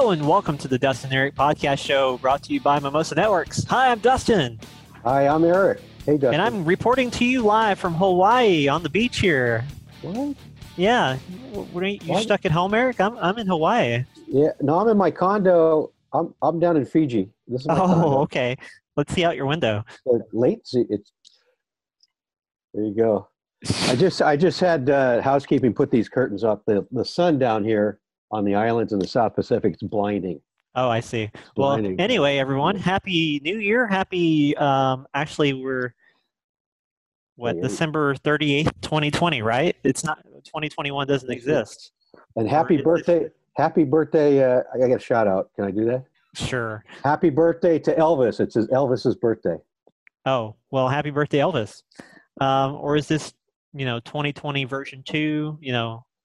Hello and welcome to the Dustin Eric Podcast Show, brought to you by Mimosa Networks. Hi, I'm Dustin. Hi, I'm Eric. Hey, Dustin. And I'm reporting to you live from Hawaii on the beach here. What? Yeah. You're stuck at home, Eric? I'm in Hawaii. Yeah. No, I'm in my condo. I'm down in Fiji. This is my condo. Okay. Let's see out your window. There you go. I just had housekeeping put these curtains up. The sun down here on the islands in the South Pacific, it's blinding. Oh, I see. Well, anyway, everyone, Happy New Year. Happy, actually, we're, December 38th, 2020, right? It's not, 2021 doesn't exist. And happy birthday, I got a shout out. Can I do that? Sure. Happy birthday to Elvis. It's Elvis's birthday. Oh, well, happy birthday, Elvis. Or is this, 2020 version 2,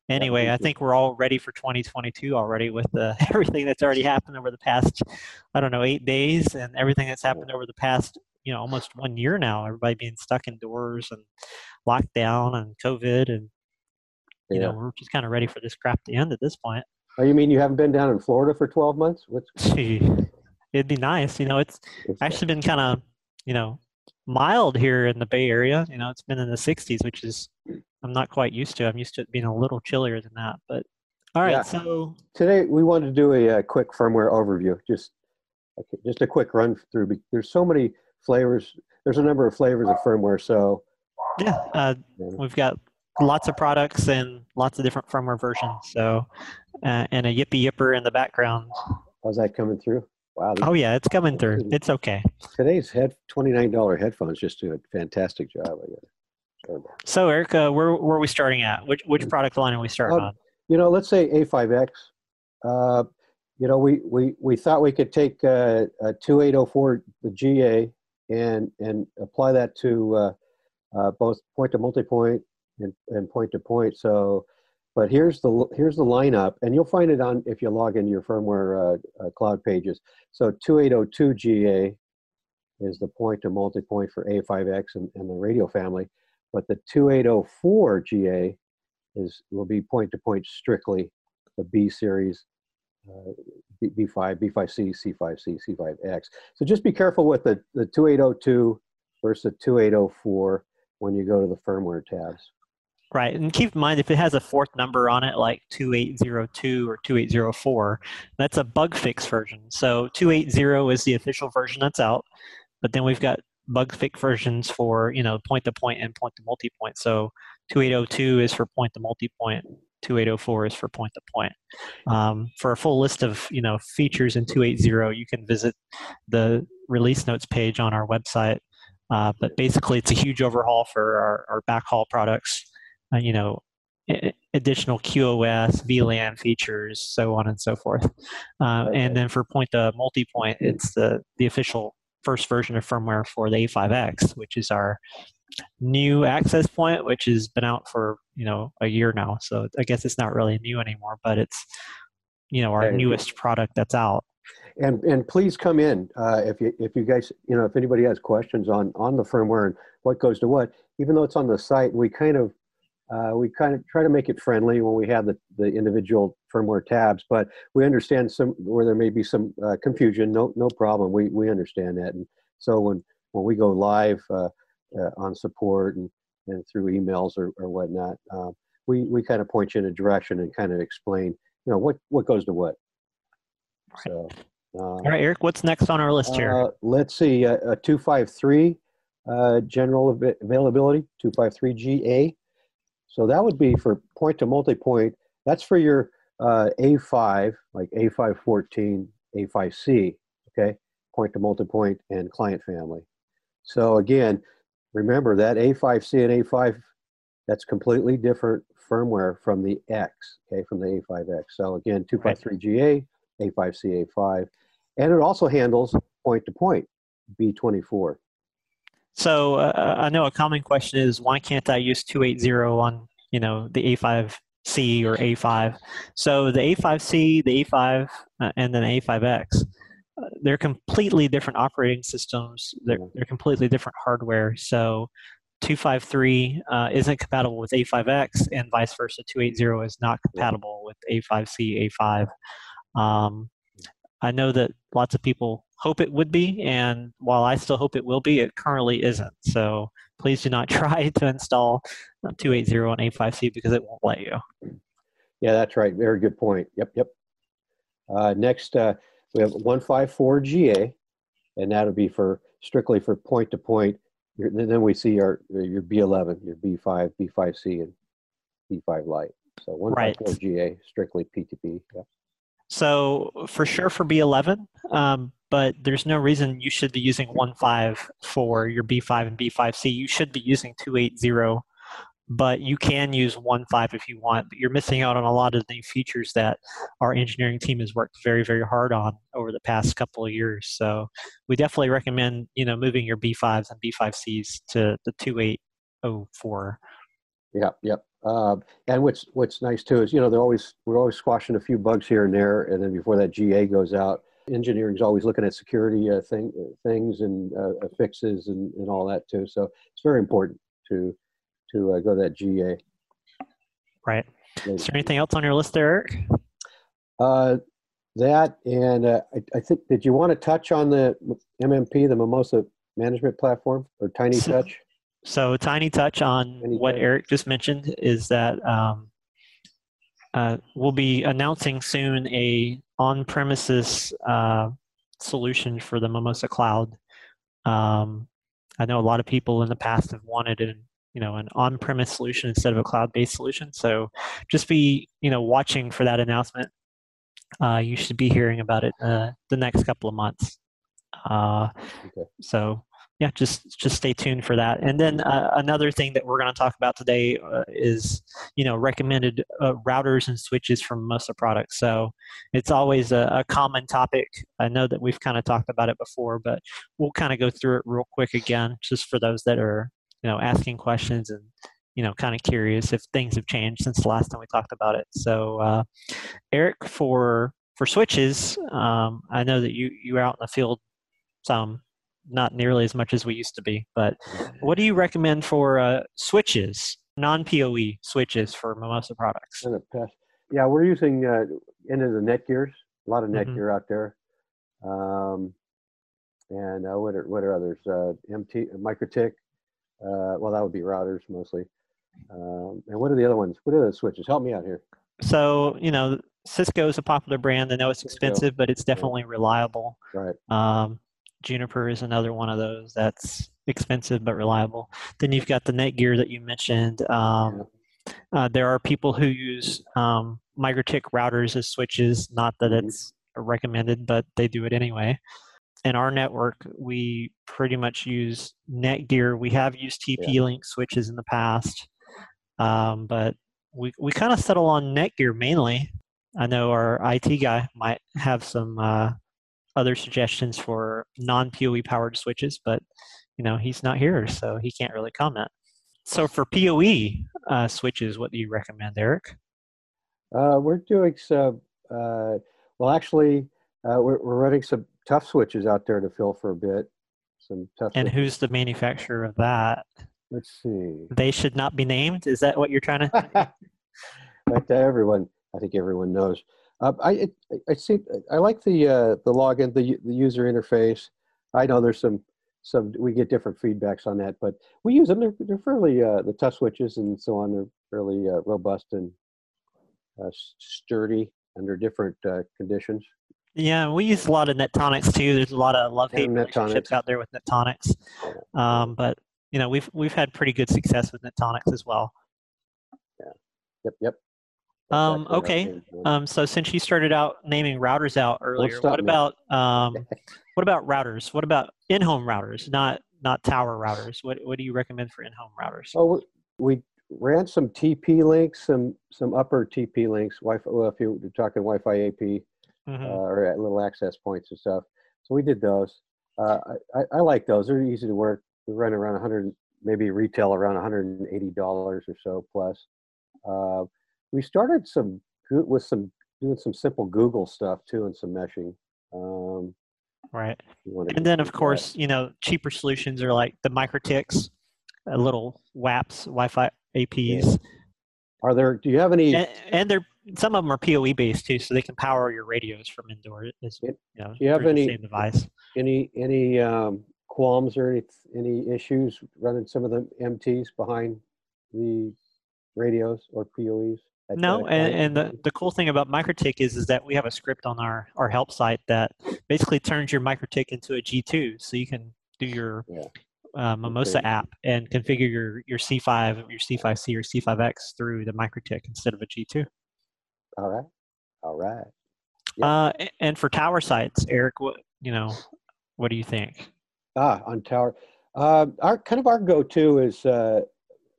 Anyway, I think we're all ready for 2022 already with everything that's already happened over the past, 8 days, and everything that's happened over the past, almost 1 year now. Everybody being stuck indoors and lockdown and COVID, and you know, we're just kind of ready for this crap to end at this point. Oh, you mean you haven't been down in Florida for 12 months? It'd be nice. It's actually been kind of mild here in the Bay Area. It's been in the 60s, which is, I'm not quite used to. I'm used to it being a little chillier than that. But all right, So today we wanted to do a quick firmware overview, just a quick run through. There's so many flavors. There's a number of flavors of firmware. So we've got lots of products and lots of different firmware versions. So and a yippee yipper in the background. How's that coming through? Wow. Oh yeah, it's coming through. It's okay. Today's $29 headphones just do a fantastic job, I guess. So, Eric, where are we starting at? Which product line are we starting on? Let's say A5X. We thought we could take a 2804, the GA, and apply that to both point-to-multipoint and point-to-point. So, but here's the lineup, and you'll find it on if you log into your firmware cloud pages. So, 2802 GA is the point-to-multipoint for A5X and the radio family. But the 2804 GA will be point-to-point strictly, the B series, B5, B5C, C5C, C5X. So just be careful with the 2802 versus the 2804 when you go to the firmware tabs. Right, and keep in mind if it has a fourth number on it, like 2802 or 2804, that's a bug fix version. So 280 is the official version that's out, but then we've got bug fix versions for point to point and point to multi point. So 2802 is for point to multi point. 2804 is for point to point. For a full list of features in 280, you can visit the release notes page on our website. But basically, it's a huge overhaul for our backhaul products. Additional QoS, VLAN features, so on and so forth. And then for point to multi point, it's the official first version of firmware for the A5X, which is our new access point, which has been out for a year now. So I guess it's not really new anymore, but it's our newest product that's out. And please come in if you guys if anybody has questions on the firmware and what goes to what. Even though it's on the site, we kind of try to make it friendly when we have the individual firmware tabs, but we understand where there may be some confusion. No problem. We understand that, and so when we go live on support and through emails or whatnot, we kind of point you in a direction and kind of explain what goes to what. So, all right, Eric, what's next on our list here? Let's see, a 253 general availability, 253 GA. So that would be for point to multi-point. That's for your A5, like A514, A5C, okay? Point to multi-point and client family. So again, remember that A5C and A5, that's completely different firmware from the X, okay, from the A5X. So again, 253GA, A5C, A5. And it also handles point to point, B24. So I know a common question is, why can't I use 280 on, the A5C or A5? So the A5C, the A5, and then A5X, they're completely different operating systems. They're completely different hardware. So 253 isn't compatible with A5X, and vice versa. 280 is not compatible with A5C, A5. I know that lots of people hope it would be, and while I still hope it will be, it currently isn't. So please do not try to install 280 on A5C because it won't let you. Yeah, that's right. Very good point. Yep, yep. Next, we have 154 GA, and that'll be for strictly for point-to-point. Then we see your B11, your B5, B5C, and B5 Lite. So 154 right. GA, strictly P2P. Yep. So for sure for B11, but there's no reason you should be using 1.5 for your B5 and B5C. You should be using 280, but you can use 1.5 if you want, but you're missing out on a lot of the features that our engineering team has worked very, very hard on over the past couple of years. So we definitely recommend, you know, moving your B5s and B5Cs to the 2804. Yep, yep. And what's nice too is, you know, we're always squashing a few bugs here and there, and then before that GA goes out, engineering's always looking at security things and fixes and all that too. So it's very important to go that GA. Right. Is there anything else on your list there, Eric? That and I think, did you want to touch on the MMP, the Mimosa Management Platform, or Tiny Touch? So tiny touch on what Eric just mentioned is that we'll be announcing soon a on-premises solution for the Mimosa Cloud. I know a lot of people in the past have wanted an on-premise solution instead of a cloud-based solution. So just be watching for that announcement. You should be hearing about it the next couple of months. Okay. So. Yeah, just stay tuned for that. And then another thing that we're going to talk about today is, recommended routers and switches from Mimosa products. So it's always a common topic. I know that we've kind of talked about it before, but we'll kind of go through it real quick again, just for those that are, asking questions and, kind of curious if things have changed since the last time we talked about it. So Eric, for switches, I know that you were out in the field some. Not nearly as much as we used to be, but what do you recommend for switches, non-PoE switches for Mimosa products? Yeah, we're using into the Netgears, a lot of Netgear out there. And what are others? MikroTik, well, that would be routers mostly. And what are the other ones? What are the switches? Help me out here. So, Cisco is a popular brand. I know it's expensive, but it's definitely reliable. Right. Juniper is another one of those that's expensive but reliable. Then you've got the Netgear that you mentioned. There are people who use MikroTik routers as switches, not that it's recommended, but they do it anyway. In our network, we pretty much use Netgear. We have used TP-Link switches in the past, but we kind of settle on Netgear mainly. I know our IT guy might have some other suggestions for non-PoE powered switches, but he's not here, so he can't really comment. So for PoE switches, what do you recommend, Eric? We're doing some, well, actually, we're running some tough switches out there to fill for a bit. Some tough. And switches. Who's the manufacturer of that? Let's see. They should not be named. Is that what you're trying to? But everyone, I think everyone knows. I like the login, the user interface. I know there's some we get different feedbacks on that, but we use them. They're fairly the tough switches and so on. They're fairly robust and sturdy under different conditions. Yeah, we use a lot of Nettonix too. There's a lot of love-hate relationships out there with Nettonix, but we've had pretty good success with Nettonix as well. Yeah. Yep. Yep. Okay. So since you started out naming routers out earlier, what about routers? What about in-home routers, not tower routers? What do you recommend for in-home routers? Oh, we ran some TP-Links, some upper TP-Links, well, if you're talking Wi-Fi AP or little access points and stuff. So we did those. I like those. They're easy to work. We run around 100, maybe retail around $180 or so plus. We started doing some simple Google stuff too, and some meshing. Right. And then of course, cheaper solutions are like the MikroTiks, little WAPs, Wi-Fi APs. Do you have any? And they're some of them are PoE based too, so they can power your radios from indoor. Do you have any qualms or any issues running some of the MTs behind the radios or PoEs? No, and the cool thing about MikroTik is that we have a script on our help site that basically turns your MikroTik into a G2, so you can do your Mimosa app and configure your C5, your C5C, or C5X through the MikroTik instead of a G2. All right. Yeah. And for tower sites, Eric, what do you think? On tower, our go-to is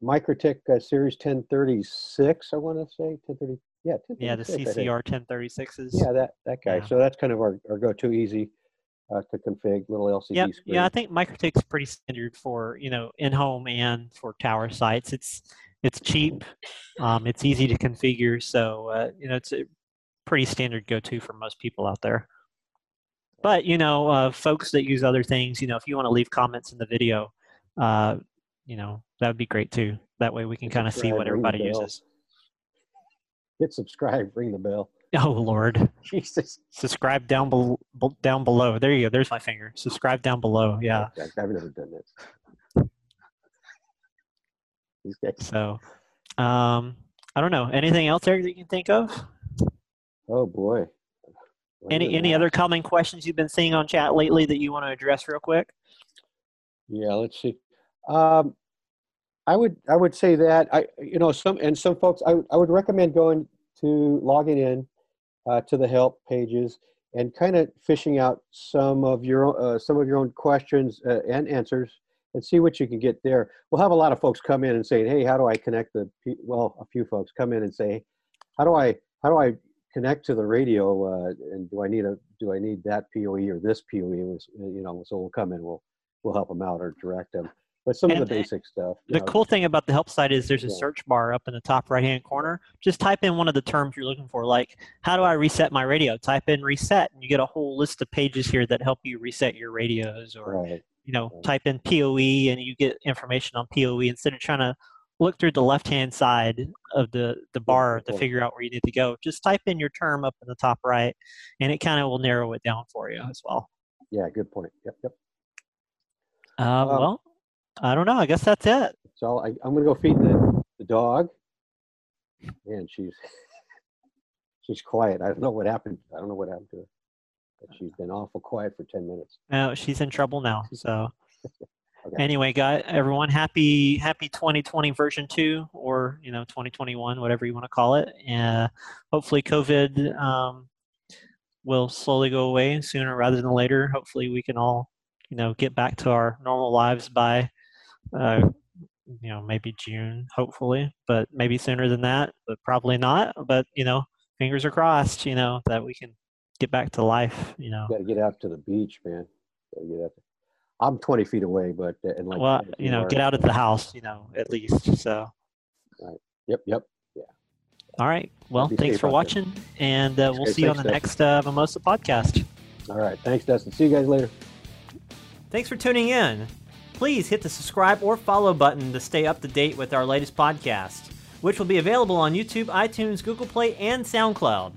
MikroTik Series 1036. I want to say 1030. Yeah. 1036, yeah. The CCR 1036s. Yeah, that guy. Yeah. So that's kind of our go-to, easy to config, little LCD screen. Yeah, I think MikroTik's pretty standard for in-home and for tower sites. It's cheap. It's easy to configure. So it's a pretty standard go-to for most people out there. But folks that use other things, if you want to leave comments in the video, that would be great too. That way we can kind of see what everybody uses. Hit subscribe, ring the bell. Oh Lord, Jesus! Subscribe down below. There you go. There's my finger. Subscribe down below. Yeah. I've never done this. So, I don't know. Anything else, Eric, that you can think of? Oh boy. Any other common questions you've been seeing on chat lately that you want to address real quick? Yeah, let's see. I would say that some folks I would recommend logging in to the help pages and kind of fishing out some of your own questions and answers and see what you can get there. We'll have a lot of folks come in and say, "Hey, how do I connect a few folks come in and say, "How do I connect to the radio, and do I need that PoE or this PoE?" So we'll come in, we'll help them out or direct them. But some of the basic stuff. The cool thing about the help site is there's a search bar up in the top right-hand corner. Just type in one of the terms you're looking for, like, how do I reset my radio? Type in reset, and you get a whole list of pages here that help you reset your radios. Or, type in PoE, and you get information on PoE instead of trying to look through the left-hand side of the bar to figure out where you need to go. Just type in your term up in the top right, and it kind of will narrow it down for you as well. Yeah, good point. Yep. Well, I don't know. I guess that's it. So I'm going to go feed the dog. Man, she's quiet. I don't know what happened to her. But she's been awful quiet for 10 minutes. No, she's in trouble now. So Anyway, guys, everyone, happy 2020 version 2 or 2021, whatever you want to call it. And hopefully COVID will slowly go away sooner rather than later. Hopefully we can all get back to our normal lives by maybe June, hopefully, but maybe sooner than that, but probably not. But fingers are crossed, that we can get back to life. You gotta get out to the beach, man. I'm 20 feet away, but get out of the house, at least. So. All right. Yep. Yeah. All right. Well, thanks for watching, and we'll see you on the next Mimosa podcast. All right. Thanks, Dustin. See you guys later. Thanks for tuning in. Please hit the subscribe or follow button to stay up to date with our latest podcast, which will be available on YouTube, iTunes, Google Play, and SoundCloud.